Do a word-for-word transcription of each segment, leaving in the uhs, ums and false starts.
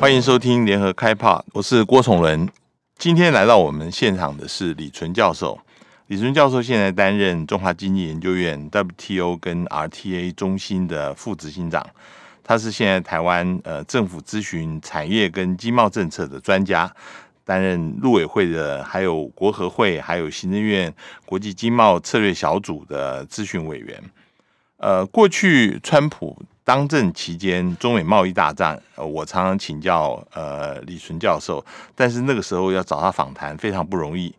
欢迎收听联合开炮，我是郭崇伦。今天来到我们现场的是李纯教授。李纯教授现在担任中华经济研究院 W T O 跟 R T A 中心的副执行长，他是现在台湾、呃、政府咨询产业跟经贸政策的专家，担任陆委会的还有国合会还有行政院国际经贸策略小组的咨询委员。呃，过去川普当政期间，中美贸易大战，我常常请教呃李纯教授，但是那个时候要找他访谈非常不容易。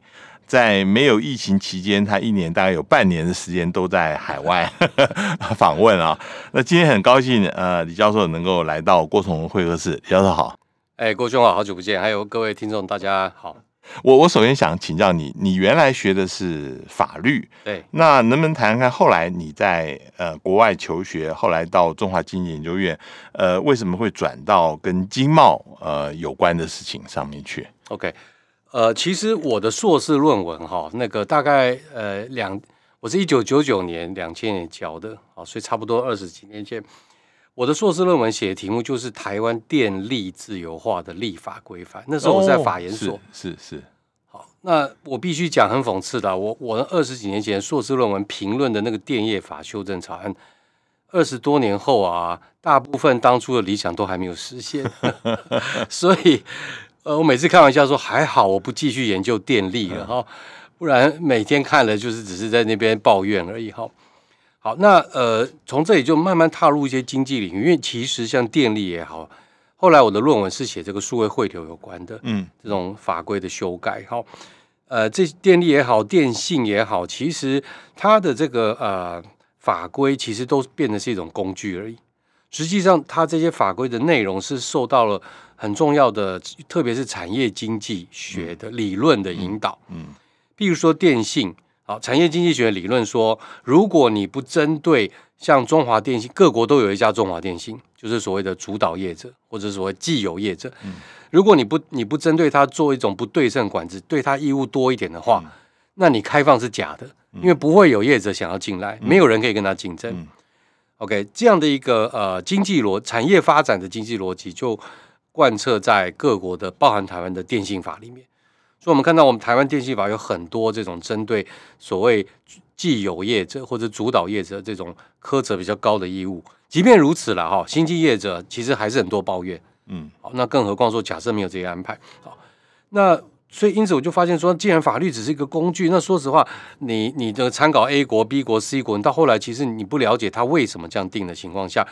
在没有疫情期间，他一年大概有半年的时间都在海外访问啊。那今天很高兴呃李教授能够来到郭崇伦会客室，李教授好。哎，郭兄好，好久不见，还有各位听众大家好。我我首先想请教你，你原来学的是法律，对，那能不能谈谈后来你在呃国外求学，后来到中华经济研究院，呃，为什么会转到跟经贸呃有关的事情上面去 ？OK， 呃，其实我的硕士论文哈、哦，那个大概呃两，我是一九九九年两千年教的，啊、哦，所以差不多二十几年前，我的硕士论文写的题目就是台湾电力自由化的立法规范。那时候我在法研所，哦、是 是, 是。好，那我必须讲很讽刺的，我我二十几年前硕士论文评论的那个电业法修正草案，二十多年后啊，大部分当初的理想都还没有实现，所以呃，我每次开玩笑说，还好我不继续研究电力了哈、嗯哦，不然每天看了就是只是在那边抱怨而已哈。哦好，那呃，从这里就慢慢踏入一些经济领域，因为其实像电力也好，后来我的论文是写这个数位汇流有关的，嗯，这种法规的修改，好，呃，这电力也好，电信也好，其实它的这个呃法规其实都变成是一种工具而已。实际上，它这些法规的内容是受到了很重要的，特别是产业经济学的理论的引导，嗯，嗯，比如说电信。好，产业经济学理论说，如果你不针对像中华电信，各国都有一家中华电信，就是所谓的主导业者或者所谓既有业者，嗯、如果你不你不针对它做一种不对称管制，对它义务多一点的话，嗯、那你开放是假的，因为不会有业者想要进来，嗯、没有人可以跟他竞争。嗯、OK， 这样的一个呃经济逻产业发展的经济逻辑就贯彻在各国的，包含台湾的电信法里面。所以我们看到我们台湾电信法有很多这种针对所谓既有业者或者主导业者这种苛责比较高的义务，即便如此啦，新进业者其实还是很多抱怨，嗯，好，那更何况说假设没有这些安排，好，那所以因此我就发现说，既然法律只是一个工具，那说实话，你你的参考 A 国 B 国 C 国，你到后来其实你不了解他为什么这样定的情况下，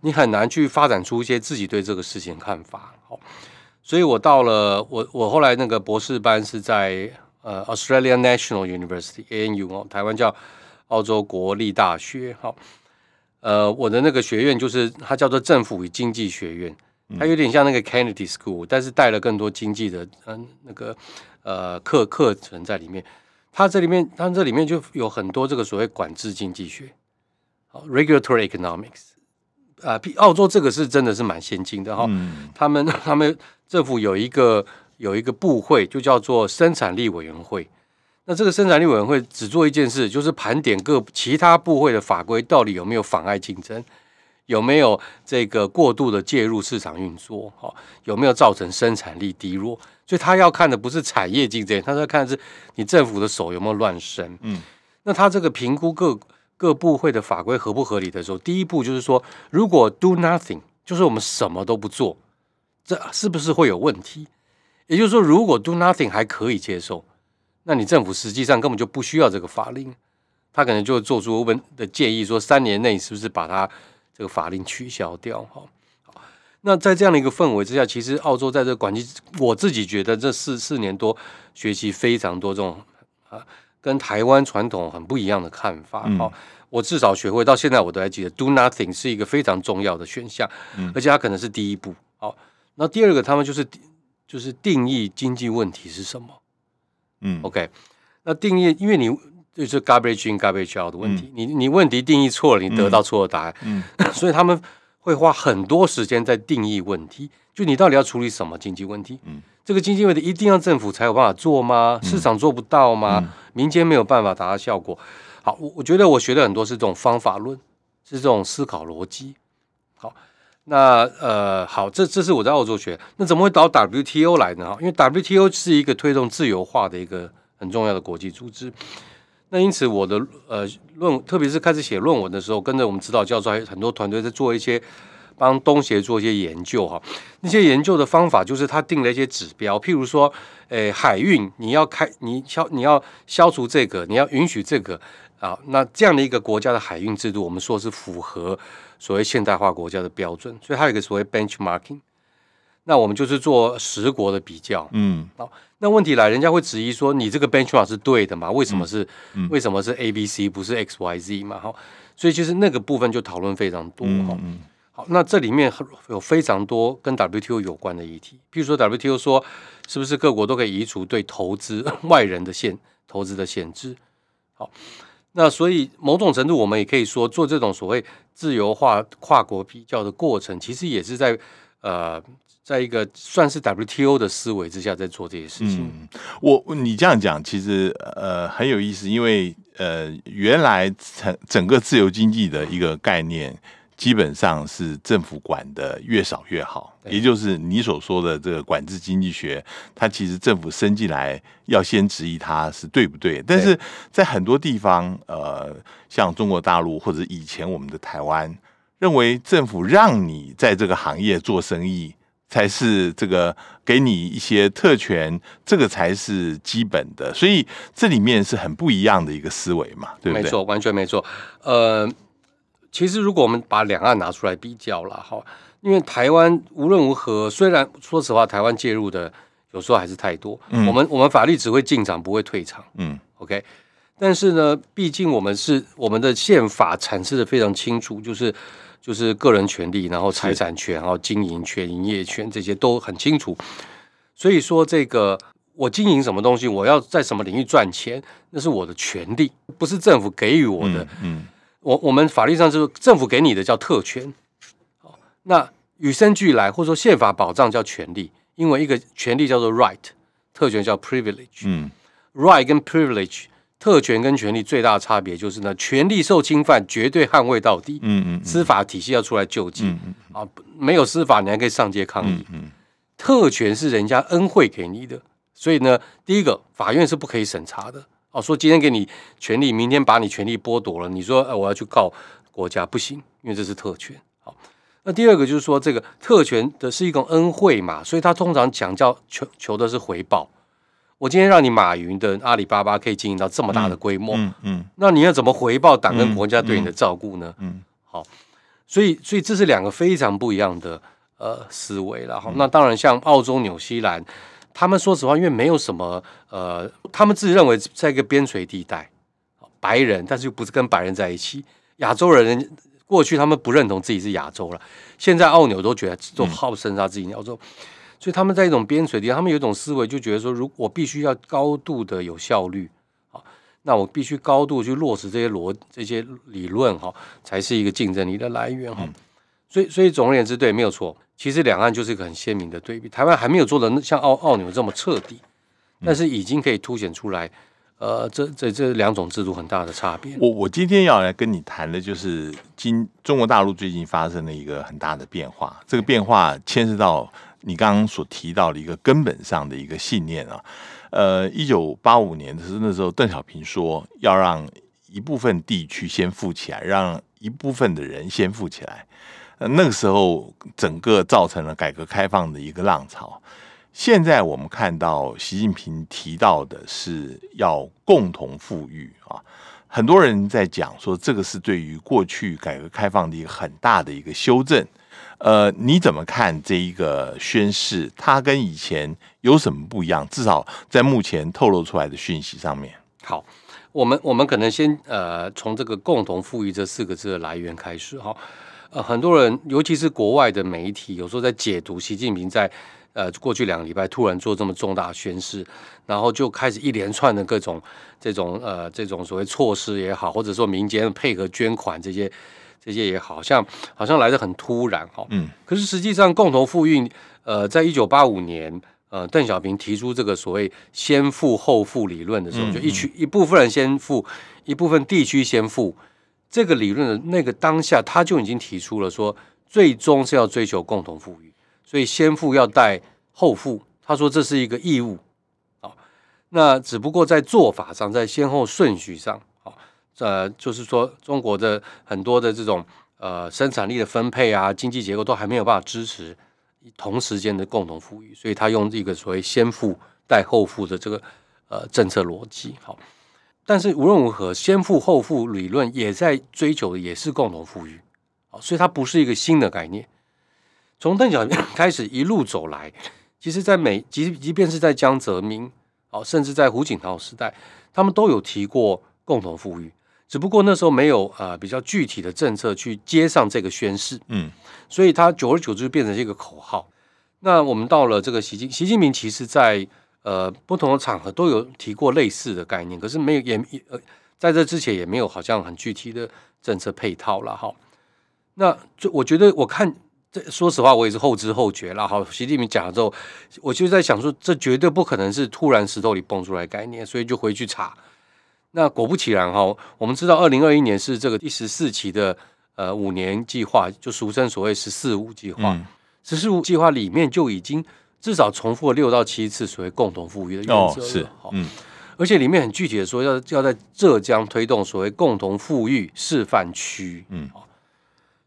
你很难去发展出一些自己对这个事情的看法，好。所以我到了我我后来那个博士班是在呃 Australian National University A N U、哦、台湾叫澳洲国立大学，好、哦，呃我的那个学院就是它叫做政府与经济学院，它有点像那个 Kennedy School， 但是带了更多经济的嗯那个呃课课程在里面。它这里面它这里面就有很多这个所谓管制经济学，好、哦、Regulatory Economics。啊，澳洲这个是真的是蛮先进的哈、哦嗯，他们他们政府有一个有一个部会，就叫做生产力委员会。那这个生产力委员会只做一件事，就是盘点各其他部会的法规到底有没有妨碍竞争，有没有这个过度的介入市场运作，哈、哦，有没有造成生产力低落？所以他要看的不是产业竞争，他要看的是你政府的手有没有乱伸。嗯，那他这个评估各。各部会的法规合不合理的时候，第一步就是说，如果 do nothing， 就是我们什么都不做，这是不是会有问题？也就是说，如果 do nothing 还可以接受，那你政府实际上根本就不需要这个法令，他可能就做出文的建议说，三年内是不是把它这个法令取消掉？好，那在这样的一个氛围之下，其实澳洲在这管理，我自己觉得这四四年多学习非常多这种啊。跟台湾传统很不一样的看法、嗯哦、我至少学会到现在我都还记得 do nothing 是一个非常重要的选项、嗯、而且它可能是第一步、哦、那第二个他们就是就是定义经济问题是什么、嗯、OK， 那定义因为你就是 garbage in garbage out 的问题、嗯、你, 你问题定义错了，你得到错的答案、嗯嗯、所以他们会花很多时间在定义问题，就你到底要处理什么经济问题、嗯、这个经济问题一定要政府才有办法做吗？市场做不到吗？嗯、民间没有办法达到效果。好，我觉得我学的很多是这种方法论，是这种思考逻辑。好，那呃，好，这这是我在澳洲学。那怎么会到 W T O 来呢？因为 W T O 是一个推动自由化的一个很重要的国际组织。那因此我的呃论，特别是开始写论文的时候，跟着我们指导教授还有很多团队在做一些帮东协做一些研究哈。那些研究的方法就是他定了一些指标，譬如说，诶，海运你要开，你消你要消除这个，你要允许这个。啊，那这样的一个国家的海运制度，我们说是符合所谓现代化国家的标准，所以它有一个所谓 benchmarking。那我们就是做十国的比较，嗯，好、哦，那问题来，人家会质疑说，你这个 benchmark 是对的嘛？为什么是、嗯嗯、为什么是 A B C 不是 X Y Z 嘛？好、哦，所以就是那个部分就讨论非常多哈、哦嗯嗯。好，那这里面有非常多跟 W T O 有关的议题，譬如说 W T O 说，是不是各国都可以移除对投资外人的限投资的限制？好、哦。那所以某种程度我们也可以说，做这种所谓自由化跨国比较的过程，其实也是在呃在一个算是 W T O 的思维之下在做这些事情。嗯、我你这样讲其实呃很有意思，因为呃原来整个自由经济的一个概念基本上是政府管的越少越好，也就是你所说的这个管制经济学，它其实政府伸进来要先质疑它是对不对，但是在很多地方呃，像中国大陆或者以前我们的台湾，认为政府让你在这个行业做生意才是这个给你一些特权，这个才是基本的，所以这里面是很不一样的一个思维嘛，对不对？没错，完全没错。呃其实如果我们把两岸拿出来比较了哈，因为台湾无论如何，虽然说实话台湾介入的有时候还是太多，嗯、我们我们法律只会进场不会退场，嗯 ，OK， 但是呢，毕竟我们是我们的宪法阐释的非常清楚，就是就是个人权利，然后财产权，然后经营权、营业权这些都很清楚，所以说这个。我经营什么东西，我要在什么领域赚钱，那是我的权利，不是政府给予我的。嗯嗯、我, 我们法律上就是政府给你的叫特权，那与生俱来或者说宪法保障叫权利，因为一个权利叫做 right， 特权叫 privilege、嗯。right 跟 privilege， 特权跟权利最大的差别就是呢，权利受侵犯绝对捍卫到底，嗯嗯嗯、司法体系要出来救济、嗯嗯啊、没有司法你还可以上街抗议，嗯嗯、特权是人家恩惠给你的。所以呢，第一个，法院是不可以审查的。哦，说今天给你权利，明天把你权利剥夺了，你说、呃、我要去告国家不行，因为这是特权。好，那第二个就是说，这个特权的是一种恩惠嘛，所以他通常讲叫 求, 求的是回报。我今天让你马云的阿里巴巴可以经营到这么大的规模，嗯嗯嗯、那你要怎么回报党跟国家对你的照顾呢？嗯嗯嗯、好，所以所以这是两个非常不一样的呃思维了。好，那当然像澳洲、纽西兰。他们说实话，因为没有什么呃，他们自己认为在一个边陲地带，白人，但是又不是跟白人在一起。亚洲人过去他们不认同自己是亚洲了，现在澳纽都觉得都好生杀自己澳洲，嗯、所以他们在一种边陲地带，他们有一种思维，就觉得说，如果我必须要高度的有效率，好，那我必须高度去落实这些逻这些理论哈，才是一个竞争力的来源哈。嗯所以，所以总而言之，对，没有错。其实两岸就是一个很鲜明的对比。台湾还没有做的像澳澳纽这么彻底，但是已经可以凸显出来，呃，这这这两种制度很大的差别。我我今天要来跟你谈的就是今中国大陆最近发生了一个很大的变化，这个变化牵涉到你刚刚所提到的一个根本上的一个信念啊。呃，一九八五年的时候，那时候邓小平说要让一部分地区先富起来，让一部分的人先富起来。那个时候，整个造成了改革开放的一个浪潮。现在我们看到习近平提到的是要共同富裕啊，很多人在讲说这个是对于过去改革开放的一个很大的一个修正。呃，你怎么看这一个宣示？它跟以前有什么不一样？至少在目前透露出来的讯息上面。好，我们我们可能先呃从这个共同富裕这四个字的来源开始哈。呃，很多人，尤其是国外的媒体，有时候在解读习近平在呃过去两个礼拜突然做这么重大宣示，然后就开始一连串的各种这种呃这种所谓措施也好，或者说民间配合捐款这些这些也好，好像好像来得很突然哈、哦。嗯。可是实际上，共同富裕，呃，在一九八五年，呃，邓小平提出这个所谓先富后富理论的时候，就一区一部分人先富，一部分地区先富。这个理论的那个当下，他就已经提出了说，最终是要追求共同富裕，所以先富要带后富，他说这是一个义务。好，那只不过在做法上，在先后顺序上，好，呃，就是说中国的很多的这种呃生产力的分配啊，经济结构都还没有办法支持同时间的共同富裕，所以他用这个所谓先富带后富的这个呃政策逻辑。好，但是无论如何，先富后富理论也在追求的也是共同富裕，好，所以它不是一个新的概念。从邓小平开始一路走来，其实在美，即即便是在江泽民，好，甚至在胡锦涛时代，他们都有提过共同富裕，只不过那时候没有呃比较具体的政策去接上这个宣示，嗯，所以它久而久之就变成一个口号。那我们到了这个习近习近平，其实在呃，不同的场合都有提过类似的概念，可是没有也、呃、在这之前也没有好像很具体的政策配套了哈。那我觉得我看这，说实话我也是后知后觉了哈。习近平讲了之后，我就在想说，这绝对不可能是突然石头里蹦出来的概念，所以就回去查。那果不其然哈，我们知道二零二一年是这个第十四期的呃五年计划，就俗称所谓"十四五"计划。十四五计划里面就已经至少重复了六到七次所谓共同富裕的原则了，哦，是，嗯，而且里面很具体的说，要要在浙江推动所谓共同富裕示范区，嗯，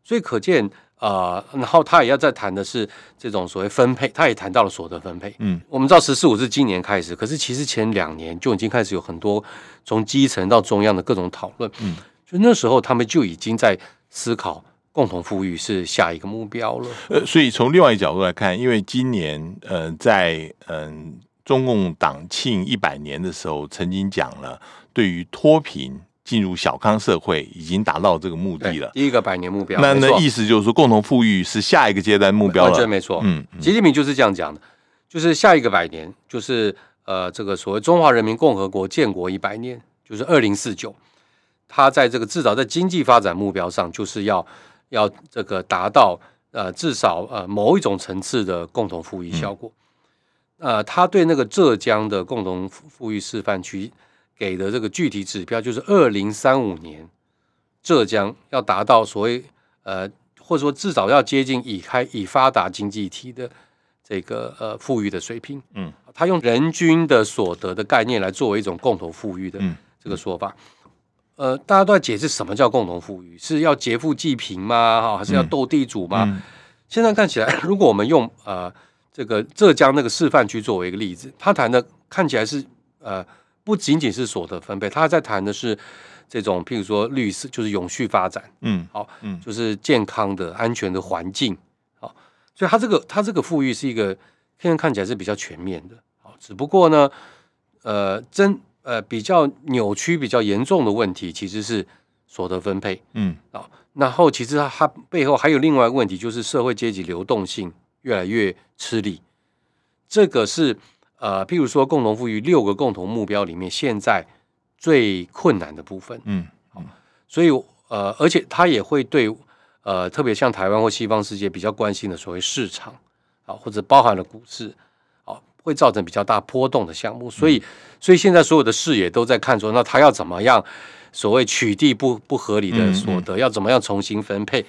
所以可见啊、呃，然后他也要再谈的是这种所谓分配，他也谈到了所得分配，嗯，我们知道十四五是今年开始，可是其实前两年就已经开始有很多从基层到中央的各种讨论，嗯，就那时候他们就已经在思考。共同富裕是下一个目标了。呃，所以从另外一个角度来看，因为今年呃，在嗯、呃、中共党庆一百年的时候，曾经讲了，对于脱贫进入小康社会已经达到这个目的了，第一个百年目标。那那意思就是说，共同富裕是下一个阶段目标了，完全没错。嗯，习近平就是这样讲的，就是下一个百年，就是呃，这个所谓中华人民共和国建国一百年，就是二零四九，他在这个至少在经济发展目标上，就是要。要这个达到呃至少呃某一种层次的共同富裕效果，嗯、呃，他对那个浙江的共同富裕示范区给的这个具体指标就是二零三五年浙江要达到所谓呃或者说至少要接近已开已发达经济体的这个呃富裕的水平。嗯，他用人均的所得的概念来作为一种共同富裕的这个说法。嗯嗯呃，大家都在解释什么叫共同富裕，是要劫富济贫吗？还是要斗地主吗？嗯嗯、现在看起来，如果我们用呃这个浙江那个示范区作为一个例子，他谈的看起来是呃不仅仅是所得分配，他在谈的是这种，譬如说绿色，就是永续发展，嗯，好、嗯，就是健康的、安全的环境，好，所以他这个他这个富裕是一个现在看起来是比较全面的，好，只不过呢，呃，真。呃，比较扭曲、比较严重的问题其实是所得分配，嗯，啊，然后其实 它, 它背后还有另外一个问题，就是社会阶级流动性越来越吃力。这个是呃，譬如说共同富裕六个共同目标里面现在最困难的部分，嗯，嗯所以呃，而且它也会对呃，特别像台湾或西方世界比较关心的所谓市场啊，或者包含了股市。会造成比较大波动的项目，所以，所以现在所有的视野都在看说，那他要怎么样？所谓取缔不不合理的所得，嗯嗯、要怎么样重新分配？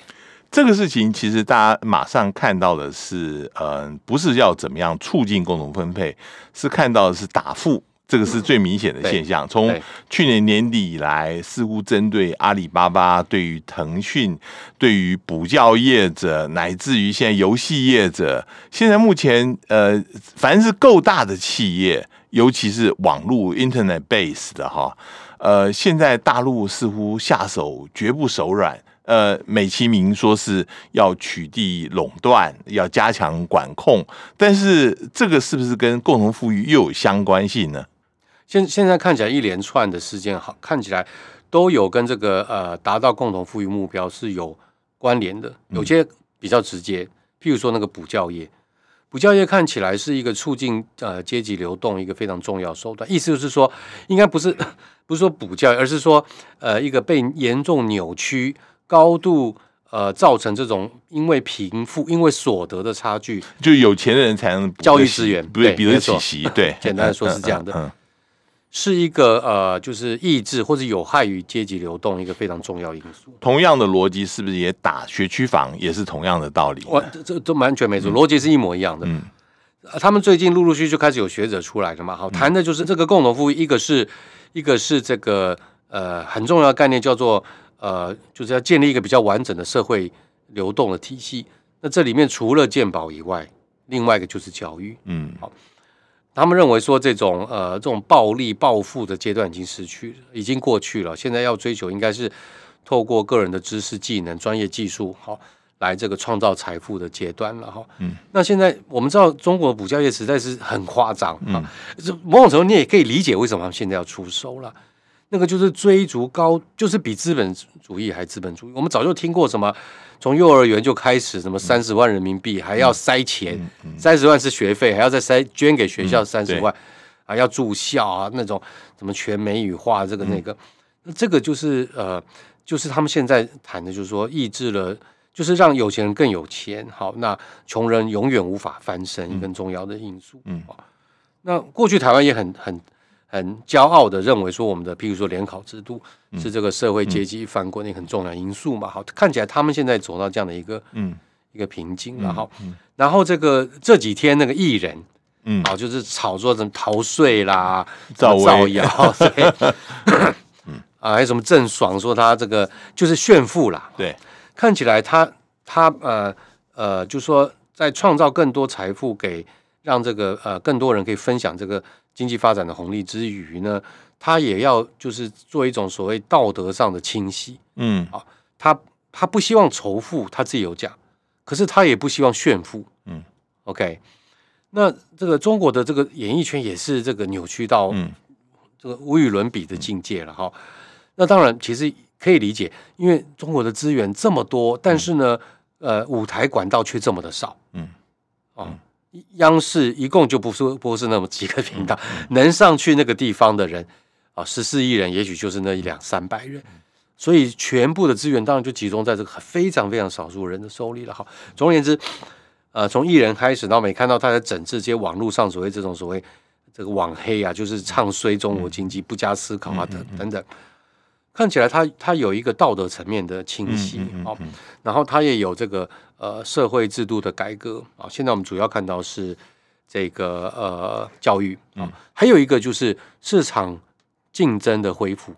这个事情其实大家马上看到的是，呃，不是要怎么样促进共同分配，是看到的是打富，这个是最明显的现象。从去年年底以来，似乎针对阿里巴巴、对于腾讯、对于补教业者，乃至于现在游戏业者，现在目前呃，凡是够大的企业，尤其是网络 Internet base 的哈，呃，现在大陆似乎下手绝不手软。呃，美其名说是要取缔垄断，要加强管控，但是这个是不是跟共同富裕又有相关性呢？现现在看起来一连串的事件，好看起来都有跟这个呃达到共同富裕目标是有关联的，有些比较直接，譬如说那个补教业，补教业看起来是一个促进呃阶级流动一个非常重要手段，意思就是说，应该不是不是说补教，而是说呃一个被严重扭曲、高度呃造成这种因为贫富、因为所得的差距，就有钱人才能教育资源，对，比得起息，对，简单的说是这样的。嗯嗯嗯是一个呃，就是抑制或者有害于阶级流动一个非常重要因素。同样的逻辑是不是也打学区房，也是同样的道理？哇，这这完全没错，逻辑是一模一样的。嗯，他们最近陆陆续续就开始有学者出来了嘛，好谈的就是这个共同富裕，一个是一个是这个呃很重要的概念叫做呃，就是要建立一个比较完整的社会流动的体系。那这里面除了健保以外，另外一个就是教育。嗯，好。他们认为说这种呃这种暴力暴富的阶段已经失去了，已经过去了。现在要追求应该是透过个人的知识、技能、专业技术，好来这个创造财富的阶段了哈。嗯，那现在我们知道中国的补教业实在是很夸张啊，嗯、某种程度你也可以理解为什么他们现在要出手了。那个就是追逐高，就是比资本主义还资本主义。我们早就听过什么，从幼儿园就开始什么三十万人民币还要塞钱，三十、嗯嗯嗯、万是学费，还要再塞捐给学校三十万，嗯、啊要住校啊那种什么全美语化这个那个，那、嗯、这个就是呃就是他们现在谈的，就是说抑制了，就是让有钱人更有钱，好，那穷人永远无法翻身，一个重要的因素。嗯，哦、那过去台湾也很很。很骄傲的认为说我们的，譬如说联考制度是这个社会阶级翻滚的很重要因素嘛。好，看起来他们现在走到这样的一个、嗯、一个瓶颈了哈。嗯嗯、然后这个这几天那个艺人，嗯，好，就是炒作什么逃税啦、造造谣，啊，还有什么郑爽说他这个就是炫富啦。对，看起来他他呃呃，就说在创造更多财富给让这个呃更多人可以分享这个。经济发展的红利之余呢，他也要就是做一种所谓道德上的清洗。嗯，好、啊，他他不希望仇富，他自己有讲，可是他也不希望炫富。嗯 ，OK， 那这个中国的这个演艺圈也是这个扭曲到这个无与伦比的境界了哈。嗯、那当然，其实可以理解，因为中国的资源这么多，但是呢，嗯、呃，舞台管道却这么的少。嗯，啊。嗯央视一共就不是不是那么几个频道，能上去那个地方的人啊，十四亿人，也许就是那一两三百人，所以全部的资源当然就集中在这个非常非常少数人的手里了。好，总而言之，呃，从艺人开始，到每看到他在整治这些网络上所谓这种所谓这个网黑啊，就是唱衰中国经济、不加思考啊等等等，看起来他他有一个道德层面的清晰啊，然后他也有这个。呃，社会制度的改革啊，现在我们主要看到是这个呃教育啊，还有一个就是市场竞争的恢复。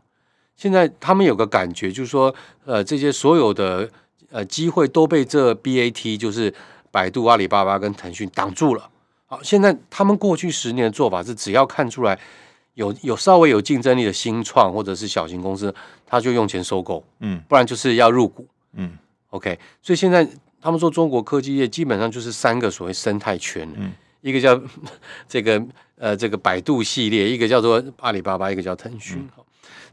现在他们有个感觉，就是说，呃，这些所有的呃机会都被这 B A T 就是百度、阿里巴巴跟腾讯挡住了。好、啊，现在他们过去十年的做法是，只要看出来有有稍微有竞争力的新创或者是小型公司，他就用钱收购，嗯，不然就是要入股，嗯 ，OK， 所以现在。他们说，中国科技业基本上就是三个所谓生态圈，嗯、一个叫这个呃这个百度系列，一个叫做阿里巴巴，一个叫腾讯，嗯、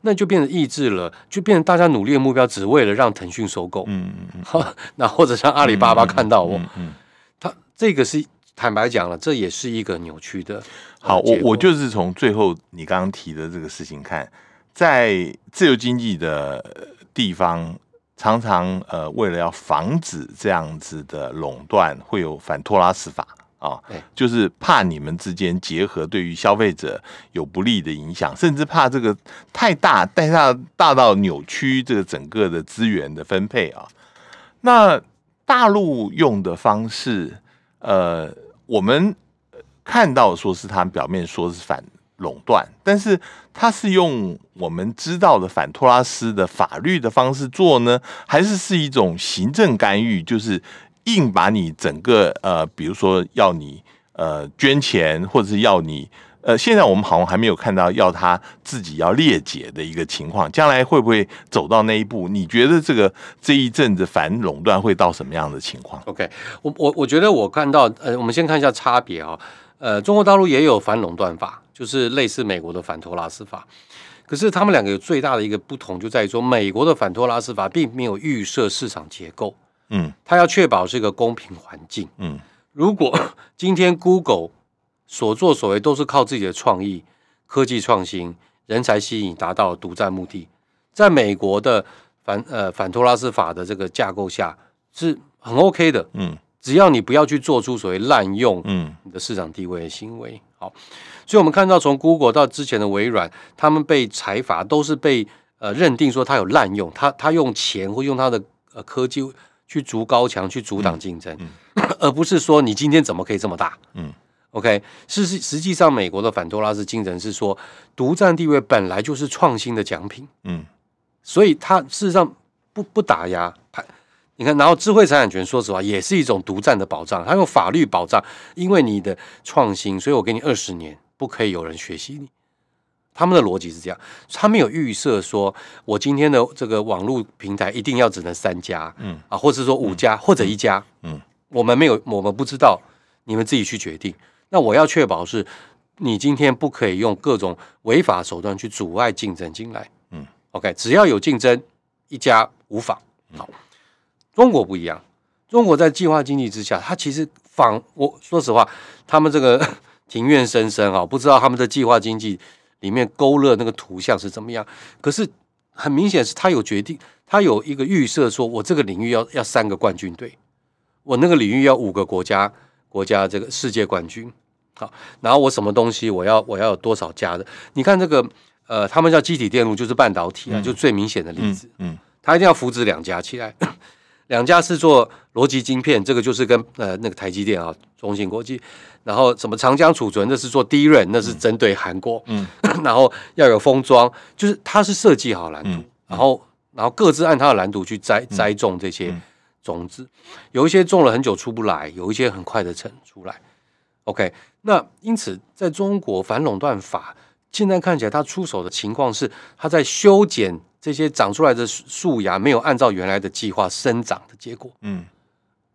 那就变成抑制了，就变成大家努力的目标，只为了让腾讯收购，嗯嗯嗯，那或者让阿里巴巴看到我，嗯嗯嗯、他这个是坦白讲了，这也是一个扭曲的。呃、好，我我就是从最后你刚刚提的这个事情看，在自由经济的地方。常常呃，为了要防止这样子的垄断，会有反托拉斯法啊，就是怕你们之间结合对于消费者有不利的影响，甚至怕这个太大、太大、大到扭曲这个整个的资源的分配啊。那大陆用的方式，呃，我们看到说是他表面说是反垄断，但是它是用我们知道的反托拉斯的法律的方式做呢，还是是一种行政干预？就是硬把你整个呃，比如说要你呃捐钱，或者是要你呃，现在我们好像还没有看到要他自己要列解的一个情况，将来会不会走到那一步？你觉得这个这一阵子反垄断会到什么样的情况 ？OK， 我我我觉得我看到呃，我们先看一下差别啊、哦，呃，中国大陆也有反垄断法。就是类似美国的反托拉斯法，可是他们两个有最大的一个不同，就在于说，美国的反托拉斯法并没有预设市场结构，嗯，它要确保是一个公平环境，嗯，如果今天 Google 所作所为都是靠自己的创意、科技创新、人才吸引达到独占目的，在美国的反呃反托拉斯法的这个架构下是很 OK 的，嗯，只要你不要去做出所谓滥用你的市场地位的行为。好，所以我们看到从 Google 到之前的微软，他们被裁罚都是被、呃、认定说他有滥用， 他, 他用钱或用他的、呃、科技去筑高墙去阻挡竞争、嗯嗯、而不是说你今天怎么可以这么大、嗯、OK， 是实际上美国的反托拉斯精神是说独占地位本来就是创新的奖品、嗯、所以他事实上 不, 不打压你看，然后智慧财产权说实话也是一种独占的保障，它用法律保障，因为你的创新，所以我给你二十年不可以有人学习你。他们的逻辑是这样，他们有预设说我今天的这个网络平台一定要只能三家、嗯啊、或者说五家、嗯、或者一家、嗯、我们没有，我们不知道，你们自己去决定。那我要确保是你今天不可以用各种违法手段去阻碍竞争进来、嗯、OK， 只要有竞争一家无妨。好，中国不一样，中国在计划经济之下，他其实仿我说实话，他们这个庭院深深啊，不知道他们的计划经济里面勾勒那个图像是怎么样。可是很明显是他有决定，他有一个预设，说我这个领域要要三个冠军队，我那个领域要五个国家国家这个世界冠军，好，然后我什么东西我要我要有多少家的？你看这个呃，他们叫基体电路，就是半导体啊，嗯、就最明显的例子，嗯，嗯他一定要扶植两家起来。两家是做逻辑晶片，这个就是跟呃那个台积电啊、中芯国际，然后什么长江储存，那是做 D R A M， 那是针对韩国，嗯，然后要有封装，就是它是设计好蓝图，嗯、然后然后各自按它的蓝图去栽栽种这些种子、嗯嗯，有一些种了很久出不来，有一些很快的成出来。OK， 那因此在中国反垄断法现在看起来，它出手的情况是它在修剪。这些长出来的树芽没有按照原来的计划生长的结果，嗯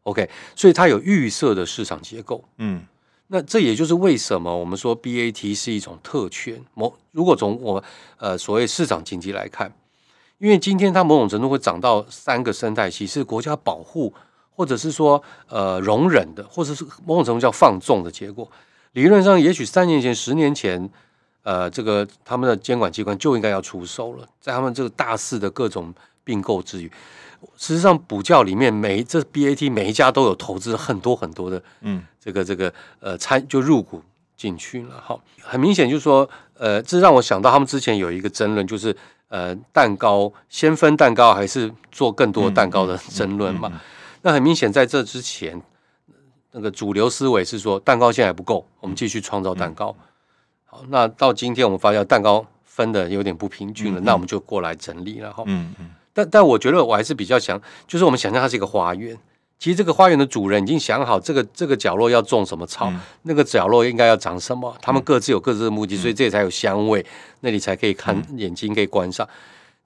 ，OK， 所以它有预设的市场结构，嗯，那这也就是为什么我们说 B A T 是一种特权。某如果从我呃所谓市场经济来看，因为今天它某种程度会涨到三个生态系是国家保护，或者是说呃容忍的，或者是某种程度叫放纵的结果。理论上，也许三年前、十年前。呃，这个他们的监管机关就应该要出手了，在他们这个大肆的各种并购之余，事实上补教里面每这 B A T 每一家都有投资很多很多的，嗯，这个这个呃参就入股进去了哈。很明显就是说，呃，这让我想到他们之前有一个争论，就是呃蛋糕先分蛋糕还是做更多蛋糕的争论嘛。嗯嗯嗯嗯、那很明显在这之前，那个主流思维是说蛋糕现在还不够，我们继续创造蛋糕。嗯嗯好，那到今天我们发现蛋糕分的有点不平均了，嗯嗯那我们就过来整理了哈。嗯嗯但。但我觉得我还是比较想，就是我们想象它是一个花园，其实这个花园的主人已经想好这个这个角落要种什么草，嗯、那个角落应该要长什么，他们各自有各自的目的，嗯、所以这里才有香味，那里才可以看、嗯、眼睛可以观赏。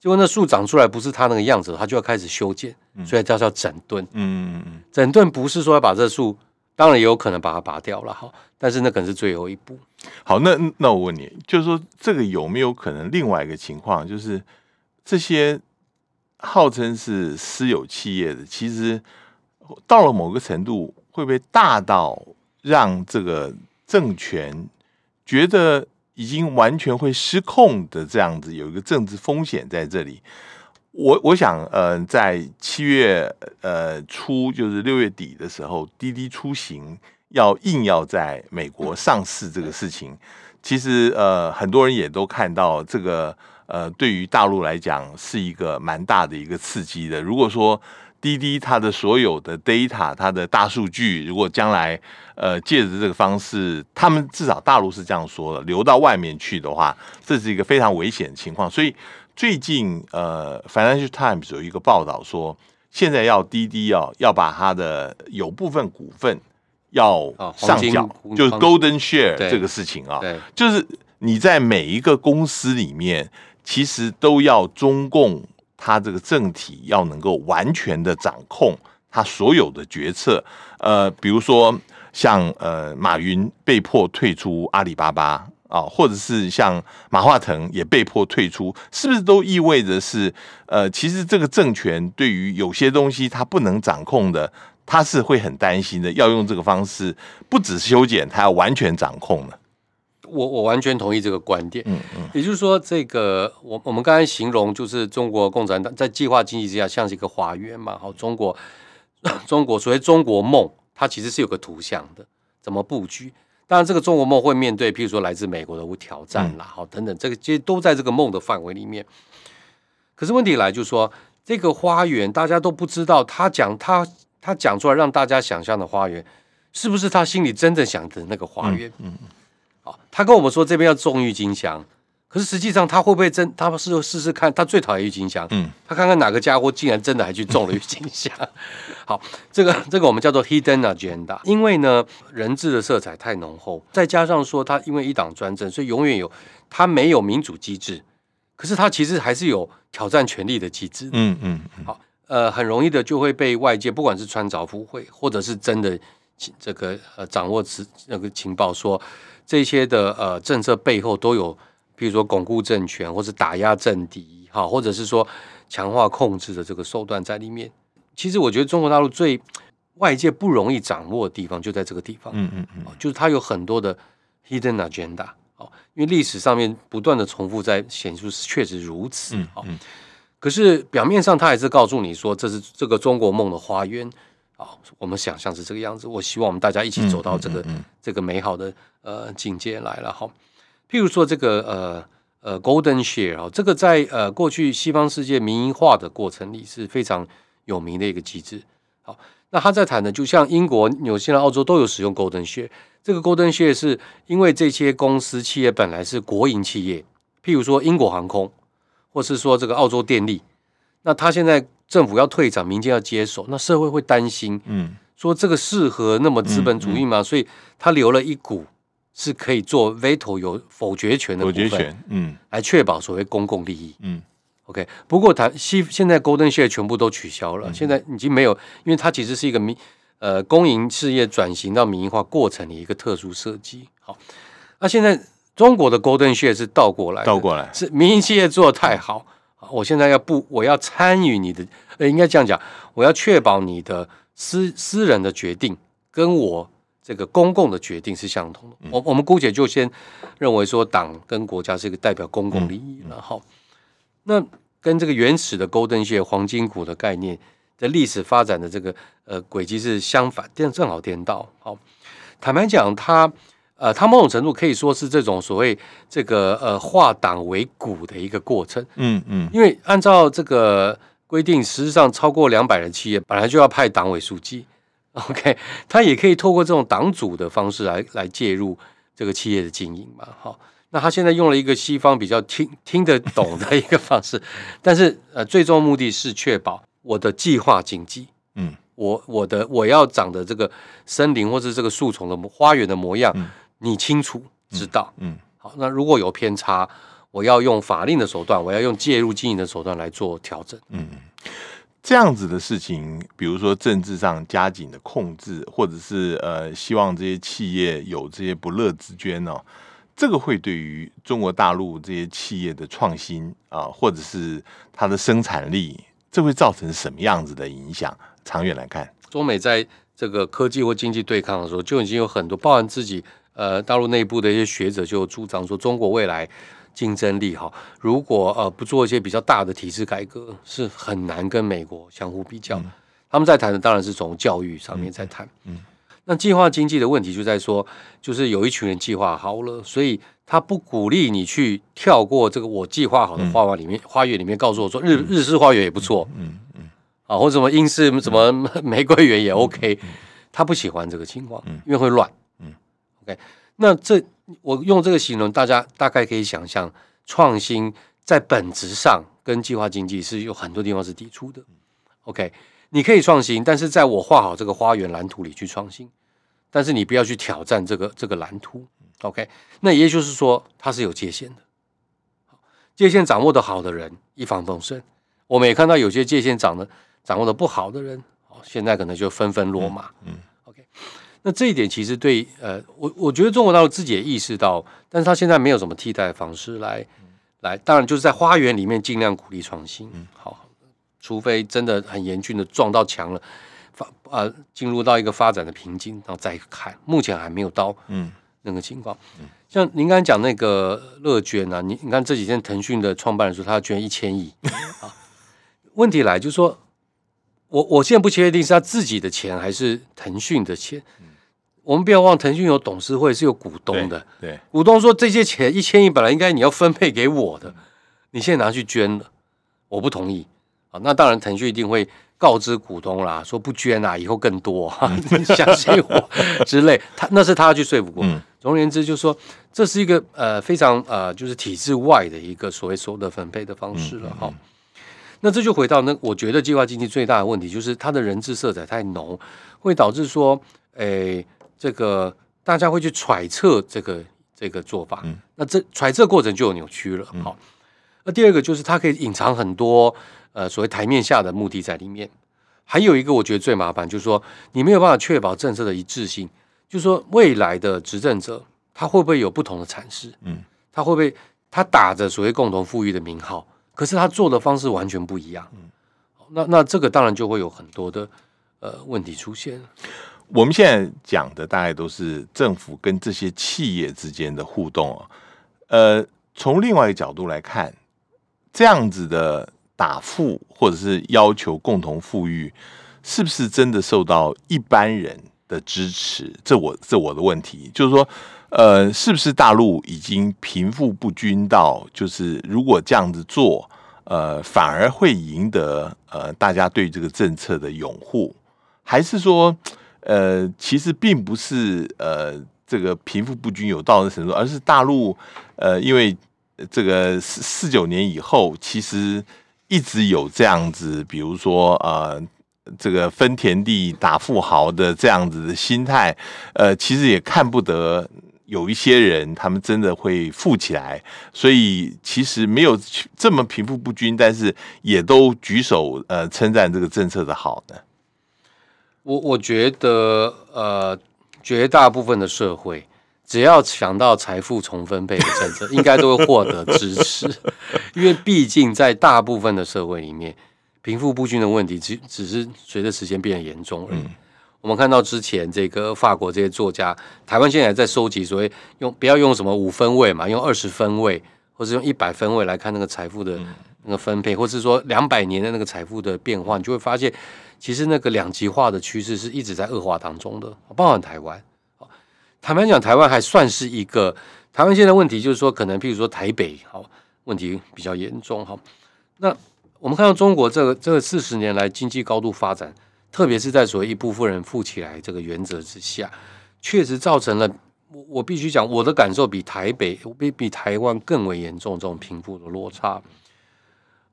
结果那树长出来不是它那个样子，它就要开始修剪，所以叫叫整顿。嗯嗯嗯整顿不是说要把这树。当然也有可能把它拔掉了，但是那可能是最后一步。好，那那我问你，就是说这个有没有可能另外一个情况，就是这些号称是私有企业的，其实到了某个程度，会不会大到让这个政权觉得已经完全会失控的这样子，有一个政治风险在这里？我我想，呃，在七月呃初，就是六月底的时候，滴滴出行要硬要在美国上市这个事情，其实呃很多人也都看到，这个呃对于大陆来讲是一个蛮大的一个刺激的。如果说滴滴它的所有的 data， 它的大数据，如果将来呃借着这个方式，他们至少大陆是这样说的，流到外面去的话，这是一个非常危险的情况，所以。最近，呃，《Financial Times》有一个报道说，现在要滴滴哦，要把它的有部分股份要上缴，哦、就是 Golden Share 这个事情啊、哦，就是你在每一个公司里面，其实都要中共它这个政体要能够完全的掌控它所有的决策，呃，比如说像呃马云被迫退出阿里巴巴。啊，或者是像马化腾也被迫退出，是不是都意味着是呃，其实这个政权对于有些东西它不能掌控的，它是会很担心的，要用这个方式，不只是修剪，它要完全掌控了。我我完全同意这个观点，嗯嗯，也就是说，这个我我们刚才形容就是中国共产党在计划经济之下像是一个花园嘛，好，中国中国所谓中国梦它其实是有个图像的，怎么布局。当然这个中国梦会面对譬如说来自美国的挑战啦、嗯、等等，这个其实都在这个梦的范围里面。可是问题来就是说，这个花园大家都不知道，他讲他他讲出来让大家想象的花园是不是他心里真正想的那个花园、嗯嗯哦、他跟我们说这边要种郁金香，可是实际上他会不会真他试试看，他最讨厌郁金香、嗯、他看看哪个家伙竟然真的还去种了郁金香好，这个这个我们叫做 hidden agenda， 因为呢人治的色彩太浓厚，再加上说他因为一党专政，所以永远有他没有民主机制，可是他其实还是有挑战权力的机制，嗯嗯嗯好呃很容易的就会被外界，不管是穿凿附会或者是真的这个、呃、掌握那个情报，说这些的呃政策背后都有比如说巩固政权或是打压政敌，好，或者是说强化控制的这个手段在里面。其实我觉得中国大陆最外界不容易掌握的地方就在这个地方，嗯嗯嗯、哦、就是它有很多的 hidden agenda， 好、哦，因为历史上面不断的重复在显出确实如此，好、哦嗯嗯，可是表面上它还是告诉你说这是这个中国梦的花园。好，我们想象是这个样子，我希望我们大家一起走到这个、嗯嗯嗯、这个美好的呃境界来了。好，譬如说这个呃呃 Golden Share、哦、这个在呃过去西方世界民营化的过程里是非常有名的一个机制。好，那他在谈的就像英国、纽西兰、澳洲都有使用 Golden Share， 这个 Golden Share 是因为这些公司企业本来是国营企业，譬如说英国航空或是说这个澳洲电力，那他现在政府要退场，民间要接手，那社会会担心，嗯，说这个适合那么资本主义吗？嗯嗯、所以他留了一股是可以做 veto 有否决权的部分，否决权，嗯，来确保所谓公共利益，嗯 ，OK。不过他现在 Golden Share 全部都取消了、嗯，现在已经没有，因为它其实是一个民呃公营事业转型到民营化过程的一个特殊设计。好，那、啊、现在中国的 Golden Share 是倒过来的，倒过来是民营企业做得太好。我现在要不，我要参与你的，呃，应该这样讲，我要确保你的私私人的决定跟我这个公共的决定是相同的。我我们姑且就先认为说，党跟国家是一个代表公共利益了哈、嗯嗯。那跟这个原始的 Golden Share 黄金股的概念的历史发展的这个呃轨迹是相反，正好颠倒。好，坦白讲，它呃，它某种程度可以说是这种所谓这个呃化党为股的一个过程。嗯嗯，因为按照这个规定，实际上超过两百人企业本来就要派党委书记 ，OK， 他也可以透过这种党组的方式来来介入这个企业的经营嘛。好，那他现在用了一个西方比较听听得懂的一个方式，但是呃，最终目的是确保我的计划经济。嗯，我我的我要长的这个森林或是这个树丛的花园的模样。嗯，你清楚知道，嗯，嗯，好，那如果有偏差，我要用法令的手段，我要用介入经营的手段来做调整，嗯，这样子的事情，比如说政治上加紧的控制，或者是呃，希望这些企业有这些不乐之捐哦，这个会对于中国大陆这些企业的创新啊、呃，或者是它的生产力，这会造成什么样子的影响？长远来看，中美在这个科技或经济对抗的时候，就已经有很多包含自己。呃，大陆内部的一些学者就主张说，中国未来竞争力哈，如果呃不做一些比较大的体制改革，是很难跟美国相互比较的。嗯、他们在谈的当然是从教育上面在谈。嗯，嗯那计划经济的问题就在说，就是有一群人计划好了，所以他不鼓励你去跳过这个我计划好的花园里面，嗯、花园里面告诉我说日日式花园也不错，嗯 嗯, 嗯，啊，或者什么英式什么玫瑰园也 OK，、嗯嗯、他不喜欢这个情况，因为会乱。Okay, 那这我用这个形容，大家大概可以想象，创新在本质上跟计划经济是有很多地方是抵触的。OK， 你可以创新，但是在我画好这个花园蓝图里去创新，但是你不要去挑战这个这个蓝图。OK， 那也就是说它是有界限的，界限掌握的好的人一帆风顺，我们也看到有些界限掌握掌握的不好的人，现在可能就纷纷落马。嗯嗯那这一点其实对呃，我我觉得中国大陆自己也意识到，但是他现在没有什么替代的方式来来，当然就是在花园里面尽量鼓励创新，好，除非真的很严峻的撞到墙了，发啊进入到一个发展的瓶颈，然后再看，目前还没有到嗯那个情况。像您刚才讲那个乐捐啊，你你看这几天腾讯的创办人说他要捐一千亿啊，问题来就是说。我我现在不确定是他自己的钱还是腾讯的钱。嗯、我们不要忘，腾讯有董事会，是有股东的。对，对股东说这些钱一千亿本来应该你要分配给我的，嗯、你现在拿去捐了，我不同意。啊，那当然腾讯一定会告知股东啦，说不捐啊，以后更多，啊，你相信我之类。他那是他去说服过。嗯、总而言之，就是说这是一个呃非常呃就是体制外的一个所谓收入分配的方式了哈。嗯嗯嗯那这就回到那，我觉得计划经济最大的问题就是它的人治色彩太浓，会导致说，诶，这个大家会去揣测这个这个做法，嗯、那这揣测过程就有扭曲了。好，那第二个就是它可以隐藏很多呃所谓台面下的目的在里面。还有一个我觉得最麻烦就是说，你没有办法确保政策的一致性，就是说未来的执政者他会不会有不同的阐释？嗯，他会不会他打着所谓共同富裕的名号？可是他做的方式完全不一样，嗯、那那这个当然就会有很多的呃问题出现。我们现在讲的大概都是政府跟这些企业之间的互动啊，呃，从另外一个角度来看，这样子的打富或者是要求共同富裕，是不是真的受到一般人的支持？这我这我的问题就是说。呃，是不是大陆已经贫富不均到，就是如果这样子做，呃，反而会赢得呃大家对这个政策的拥护？还是说，呃，其实并不是呃这个贫富不均有到的程度，而是大陆呃因为这个四四九年以后，其实一直有这样子，比如说呃。这个分田地打富豪的这样子的心态，呃，其实也看不得。有一些人他们真的会富起来，所以其实没有这么贫富不均，但是也都举手呃称赞这个政策的好呢。我我觉得呃，绝大部分的社会只要想到财富重分配的政策，应该都会获得支持，因为毕竟在大部分的社会里面，贫富不均的问题只只是随着时间变得严重而已。嗯我们看到之前这个法国这些作家，台湾现在还在收集所谓用不要用什么五分位嘛，用二十分位，或是用一百分位来看那个财富的那个分配，或是说两百年的那个财富的变化，你就会发现，其实那个两极化的趋势是一直在恶化当中的，包含台湾。坦白讲，台湾还算是一个，台湾现在问题就是说，可能譬如说台北，好，问题比较严重哈。那我们看到中国这个这个四十年来经济高度发展。特别是在所谓一部分人富起来这个原则之下，确实造成了我我必须讲我的感受比台北比比台湾更为严重这种贫富的落差。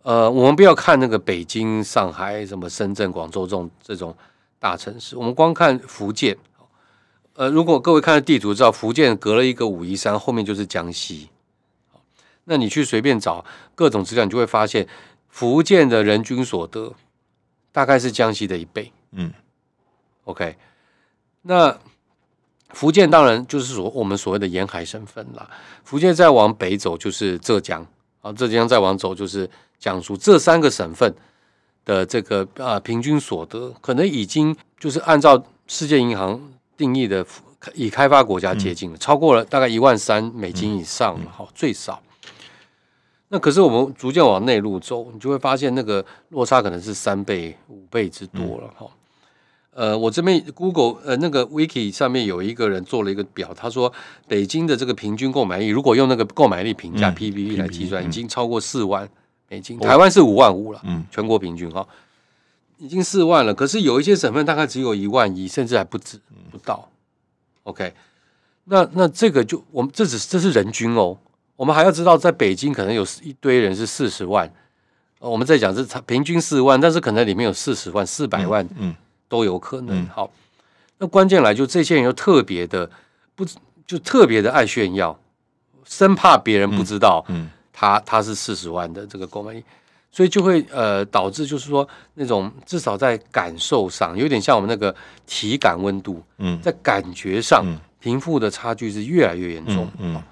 呃，我们不要看那个北京、上海、什么深圳、广州这种这种大城市，我们光看福建。呃，如果各位看地图知道，福建隔了一个武夷山，后面就是江西。那你去随便找各种资料，你就会发现福建的人均所得。大概是江西的一倍，嗯 ，OK， 那福建当然就是所我们所谓的沿海省份啦。福建再往北走就是浙江，啊，浙江再往走就是江苏，这三个省份的这个啊、呃、平均所得，可能已经就是按照世界银行定义的已开发国家接近了，嗯、超过了大概一万三美金以上了，好、嗯，最少。那可是我们逐渐往内陆走，你就会发现那个落差可能是三倍、五倍之多了哈、嗯。呃，我这边 Google 呃那个 Wiki 上面有一个人做了一个表，他说北京的这个平均购买力，如果用那个购买力评价 P P V 来计算，嗯、已经超过四万美金，嗯、台湾是五万五了，嗯、全国平均哈、哦，已经四万了。可是有一些省份大概只有一万一，甚至还不止不到。OK， 那那这个就我们这只这是人均哦。我们还要知道，在北京可能有一堆人是四十万，呃、我们在讲是平均四万，但是可能里面有四十万、四百万，嗯，都有可能。嗯、好，那关键来就这些人又特别的不就特别的爱炫耀，生怕别人不知道他，嗯嗯、他, 他是四十万的这个购买力，所以就会呃导致就是说那种至少在感受上，有点像我们那个体感温度，嗯，在感觉上，嗯、贫富的差距是越来越严重。嗯，嗯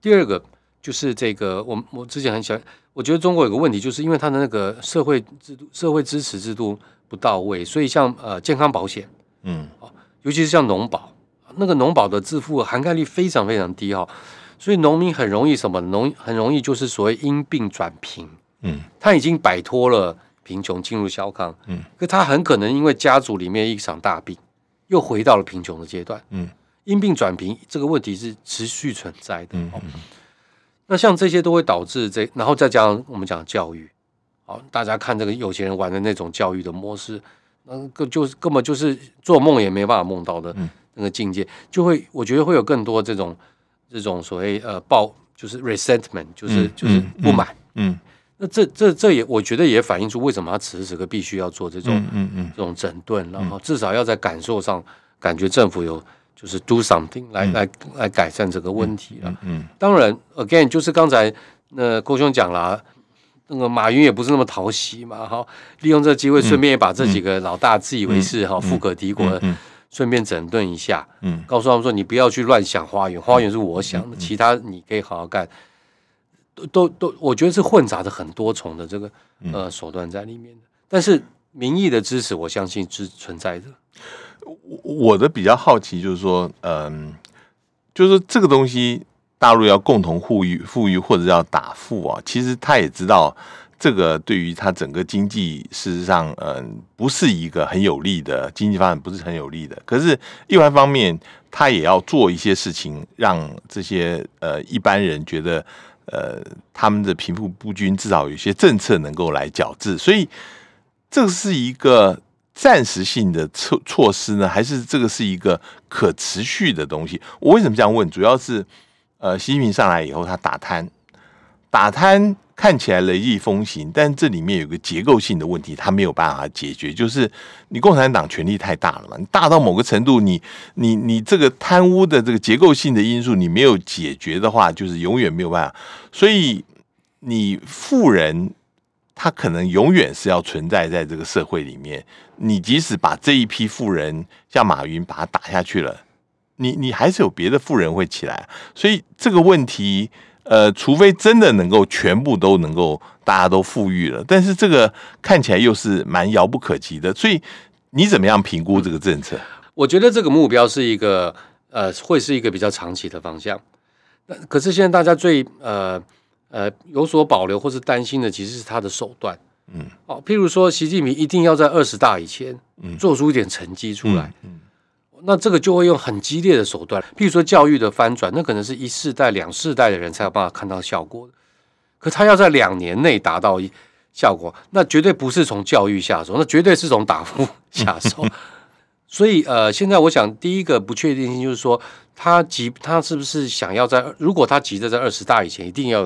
第二个。就是这个，我我之前很喜欢，我觉得中国有个问题，就是因为它的那个社会制度、社会支持制度不到位，所以像呃健康保险，嗯，尤其是像农保，那个农保的自付涵盖率非常非常低哈、哦，所以农民很容易什么，农很容易就是所谓因病转贫，嗯，他已经摆脱了贫穷进入小康，嗯，可他很可能因为家族里面一场大病，又回到了贫穷的阶段，嗯，因病转贫这个问题是持续存在的，嗯，哦，那像这些都会导致这，然后再加上我们讲教育，好，大家看这个有钱人玩的那种教育的模式，嗯，就是根本就是做梦也没办法梦到的那个境界，嗯，就会我觉得会有更多这种这种所谓呃暴就是 resentment， 就是、嗯、就是不满，嗯。嗯那这这这也我觉得也反映出为什么他此时此刻必须要做这种、嗯嗯嗯、这种整顿，然后至少要在感受上感觉政府有就是 do something 来、嗯、来来改善这个问题了、嗯嗯嗯。当然 ，again 就是刚才那郭兄讲了，那个马云也不是那么讨喜嘛，哈，利用这个机会顺便也把这几个老大自以为是哈、嗯嗯、富可敌国的，顺便整顿一下，嗯，告诉他们说你不要去乱想花园，花园是我想的，其他你可以好好干。都都，我觉得是混杂着很多重的这个呃手段在里面的，但是民意的支持，我相信是存在的。我的比较好奇就是说，嗯、呃，就是说这个东西，大陆要共同富裕、富裕或者要打富啊，其实他也知道这个对于他整个经济，事实上，嗯、呃，不是一个很有利的经济发展，不是很有利的。可是另外一方面，他也要做一些事情，让这些呃一般人觉得。呃，他们的贫富不均至少有些政策能够来矫治，所以这是一个暂时性的措措施呢，还是这个是一个可持续的东西？我为什么这样问？主要是呃，习近平上来以后，他打贪，打贪看起来雷厉风行，但这里面有个结构性的问题，他没有办法解决，就是你共产党权力太大了嘛，你大到某个程度，你你你这个贪污的这个结构性的因素，你没有解决的话，就是永远没有办法。所以你富人他可能永远是要存在在这个社会里面，你即使把这一批富人像马云把他打下去了，你你还是有别的富人会起来，所以这个问题呃，除非真的能够全部都能够大家都富裕了，但是这个看起来又是蛮遥不可及的，所以你怎么样评估这个政策？我觉得这个目标是一个呃，会是一个比较长期的方向。可是现在大家最呃呃有所保留或是担心的，其实是他的手段。嗯，哦，譬如说习近平一定要在二十大以前做出一点成绩出来。嗯。嗯嗯那这个就会用很激烈的手段，譬如说教育的翻转，那可能是一世代两世代的人才有办法看到效果，可他要在两年内达到效果，那绝对不是从教育下手，那绝对是从打富下手。所以呃，现在我想第一个不确定性就是说，他急，他是不是想要在，如果他急着在二十大以前一定要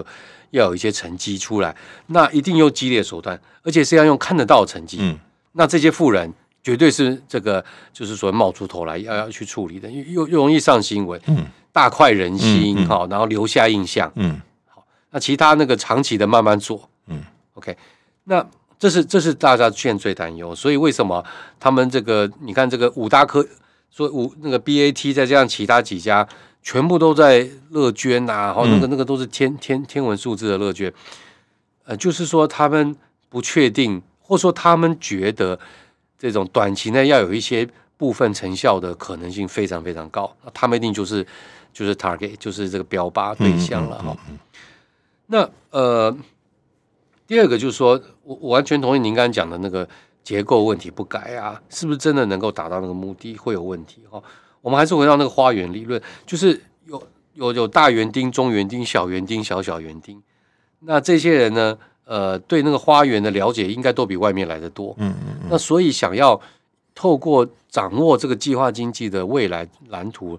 要有一些成绩出来，那一定用激烈手段，而且是要用看得到的成绩。嗯，那这些富人。绝对是这个，就是说冒出头来要要去处理的，又又容易上新闻，嗯，大快人心，嗯嗯哦，然后留下印象，嗯，好，那其他那个长期的慢慢做，嗯 ，OK， 那这是这是大家现在最担忧，所以为什么他们这个你看这个五大科，说五那个 B A T 再加上其他几家，全部都在乐捐呐，啊，然后那个那个都是天天天文数字的乐捐，呃，就是说他们不确定，或说他们觉得。这种短期内要有一些部分成效的可能性非常非常高，他们一定就是就是 target 就是这个标靶对象了，嗯嗯嗯，那呃，第二个就是说 我, 我完全同意您刚才讲的那个结构问题不改啊，是不是真的能够达到那个目的会有问题，哦，我们还是回到那个花园理论，就是有有有大园丁、中园丁、小园丁、小小园丁，那这些人呢？呃，对那个花园的了解应该都比外面来得多，嗯嗯嗯，那所以想要透过掌握这个计划经济的未来蓝图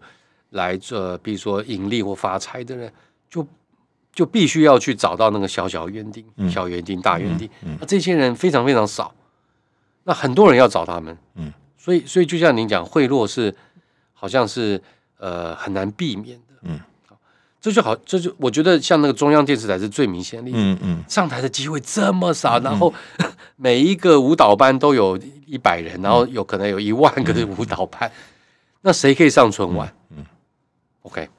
来，呃，比如说盈利或发财的人，就就必须要去找到那个小小园丁、嗯、小园丁、大园丁，嗯嗯，那这些人非常非常少，那很多人要找他们，嗯，所以所以就像您讲，贿赂是好像是呃很难避免的，嗯。这就好，这就我觉得像那个中央电视台是最明显的例子，嗯嗯，上台的机会这么少，嗯，然后每一个舞蹈班都有一百人，嗯，然后有可能有一万个舞蹈班，嗯，那谁可以上春晚？嗯嗯 OK，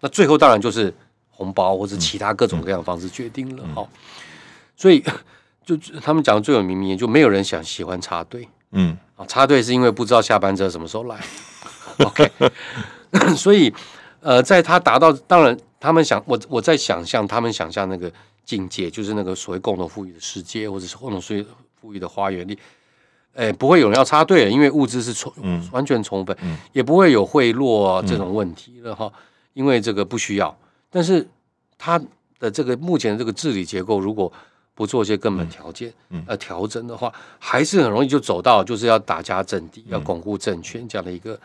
那最后当然就是红包或者其他各种各样的方式决定了，嗯哦，所以就他们讲的最有名言，就没有人想喜欢插队，嗯，插队是因为不知道下班车什么时候来，嗯，OK， 所以。呃，在他达到，当然，他们想我我在想象他们想象那个境界，就是那个所谓共同富裕的世界，或者是共同富裕的花园里，哎，不会有人要插队了，因为物资是充、嗯、完全充分、嗯，也不会有贿赂这种问题了哈、嗯，因为这个不需要。但是它的这个目前这个治理结构，如果不做些根本条件、嗯嗯、呃调整的话，还是很容易就走到就是要打压政敌、嗯，要巩固政权这样的一个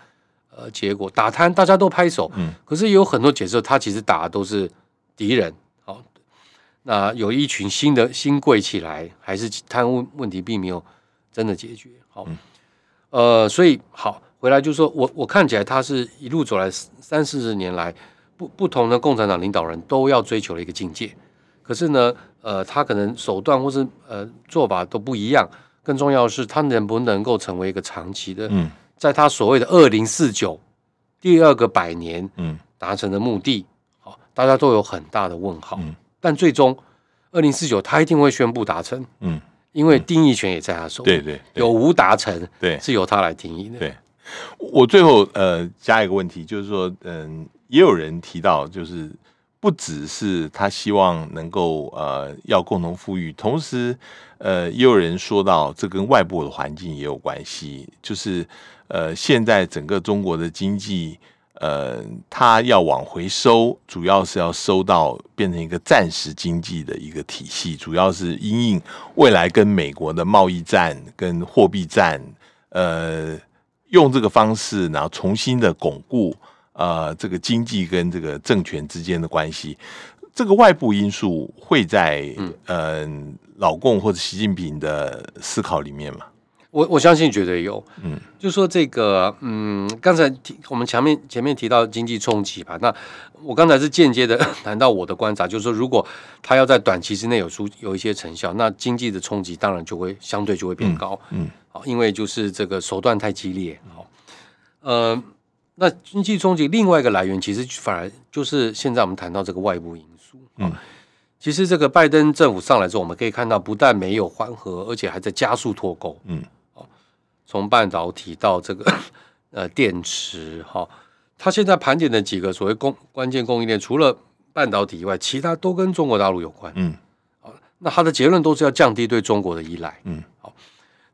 呃结果。打贪大家都拍手，嗯、可是也有很多解释，他其实打的都是敌人。好，那有一群新的新贵起来，还是贪污问题并没有真的解决。好，嗯、呃，所以好回来就是说我我看起来他是一路走来三四十年来，不不同的共产党领导人都要追求的一个境界。可是呢，呃，他可能手段或是呃做法都不一样，更重要的是他能不能够成为一个长期的，嗯、在他所谓的二零四九第二个百年，嗯，达成的目的，好、哦，大家都有很大的问号。嗯、但最终二零四九他一定会宣布达成，嗯，因为定义权也在他手里、嗯，对 对, 对，有无达成，对，是由他来定义的。对，我最后呃加一个问题，就是说，嗯、呃，也有人提到就是。不只是他希望能够呃要共同富裕，同时呃也有人说到这跟外部的环境也有关系，就是呃现在整个中国的经济呃它要往回收，主要是要收到变成一个暂时经济的一个体系，主要是因应未来跟美国的贸易战跟货币战，呃用这个方式然后重新的巩固。呃，这个经济跟这个政权之间的关系，这个外部因素会在嗯、呃，老共或者习近平的思考里面吗？我我相信绝对有。嗯，就说这个，嗯，刚才我们前面前面提到经济冲击吧，那我刚才是间接的谈到我的观察，就是说，如果他要在短期之内有出有一些成效，那经济的冲击当然就会相对就会变高。嗯，好、嗯，因为就是这个手段太激烈。好，呃。那经济冲击另外一个来源，其实反而就是现在我们谈到这个外部因素。嗯，其实这个拜登政府上来之后，我们可以看到不但没有缓和，而且还在加速脱钩。嗯，从半导体到这个呃电池，哈、哦，它现在盘点的几个所谓供关键供应链，除了半导体以外，其他都跟中国大陆有关。嗯，好、哦，那它的结论都是要降低对中国的依赖。嗯，好、哦，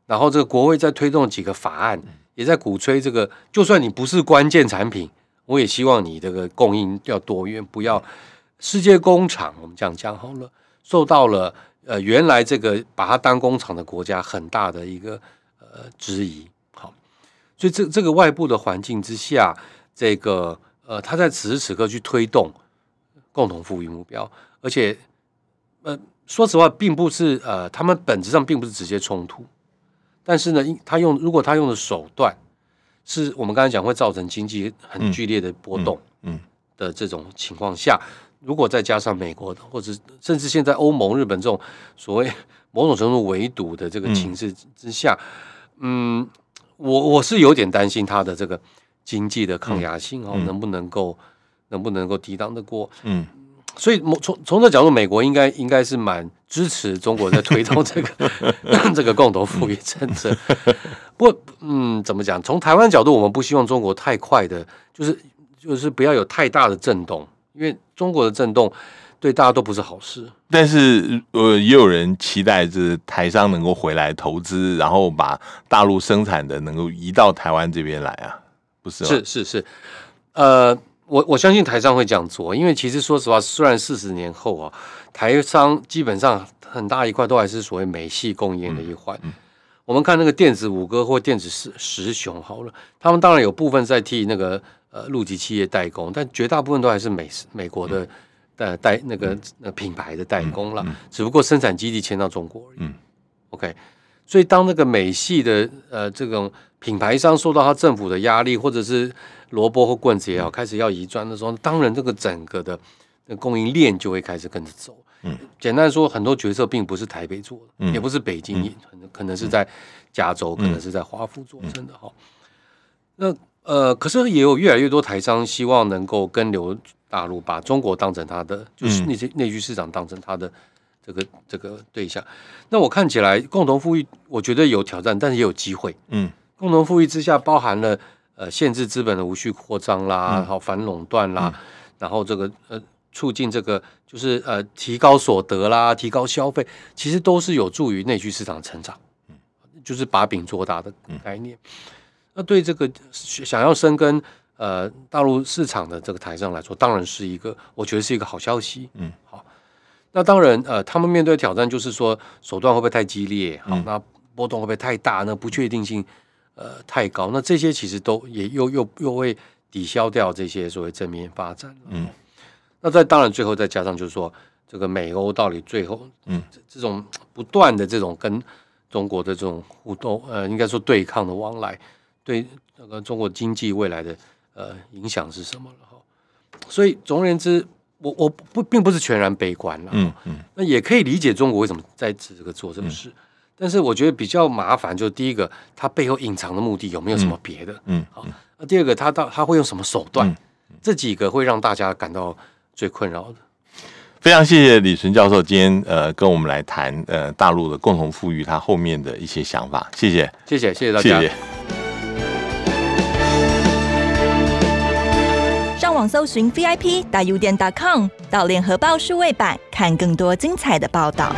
然后这个国会在推动几个法案。嗯，也在鼓吹这个，就算你不是关键产品，我也希望你这个供应要多元，不要世界工厂。我们讲讲好了，受到了呃原来这个把它当工厂的国家很大的一个呃质疑。好，所以这这个外部的环境之下，这个呃，他在此时此刻去推动共同富裕目标，而且呃，说实话，并不是呃，他们本质上并不是直接冲突。但是呢，他用如果他用的手段是我们刚才讲会造成经济很剧烈的波动的这种情况下，嗯嗯嗯、如果再加上美国或者甚至现在欧盟、日本这种所谓某种程度围堵的这个情势之下，嗯，嗯我我是有点担心他的这个经济的抗压性哦，嗯嗯、能不能够能不能够抵挡得过？嗯。所以从从这角度，美国应该应该是蛮支持中国在推动这个这个共同富裕政策。不过，嗯，怎么讲？从台湾角度，我们不希望中国太快的，就是就是不要有太大的震动，因为中国的震动对大家都不是好事。但是，呃，也有人期待是台商能够回来投资，然后把大陆生产的能够移到台湾这边来啊，不是吗？是是是，呃。我, 我相信台商会这样做，因为其实说实话，虽然四十年后啊，台商基本上很大一块都还是所谓美系供应链的一环、嗯嗯。我们看那个电子五哥或电子十雄好了，他们当然有部分在替那个呃陆籍企业代工，但绝大部分都还是美美国的、嗯、呃代那个、呃、品牌的代工啦、嗯嗯，只不过生产基地迁到中国而已。嗯、OK， 所以当那个美系的呃这种品牌商受到他政府的压力，或者是萝卜或棍子也好，开始要移转的时候，当然这个整个的供应链就会开始跟着走。嗯，简单说，很多决策并不是台北做的，嗯、也不是北京，嗯、可能是在加州，嗯、可能是在华府做成的哈、嗯。那呃，可是也有越来越多台商希望能够跟流大陆，把中国当成他的，就是那些内需市场当成他的这个这个对象。那我看起来，共同富裕，我觉得有挑战，但是也有机会。嗯，共同富裕之下包含了。呃，限制资本的无序扩张啦，然后反垄断啦，嗯、然后这个呃，促进这个就是呃，提高所得啦，提高消费，其实都是有助于内需市场成长。就是把饼做大的概念。嗯、那对这个想要深耕呃大陆市场的这个台商来说，当然是一个我觉得是一个好消息。嗯，好。那当然呃他们面对挑战就是说手段会不会太激烈，好、嗯、那波动会不会太大，那不确定性呃太高，那这些其实都也又又又会抵消掉这些所谓正面发展。嗯，那在当然最后再加上就是说这个美欧到底最后嗯这种不断的这种跟中国的这种互动呃应该说对抗的往来，对那个中国经济未来的呃影响是什么了哈。所以总而言之，我我不并不是全然悲观了。嗯嗯，那也可以理解中国为什么在这个做这个事。嗯，但是我觉得比较麻烦，就是第一个，它背后隐藏的目的有没有什么别的？嗯，好、嗯。嗯啊、第二个，它到它会用什么手段、嗯嗯？这几个会让大家感到最困扰的。非常谢谢李淳教授今天呃跟我们来谈呃大陆的共同富裕，它后面的一些想法。谢谢，谢谢，谢谢大家。谢谢。上网搜寻 V I P 大 U 点 com 到联合报数位版，看更多精彩的报道。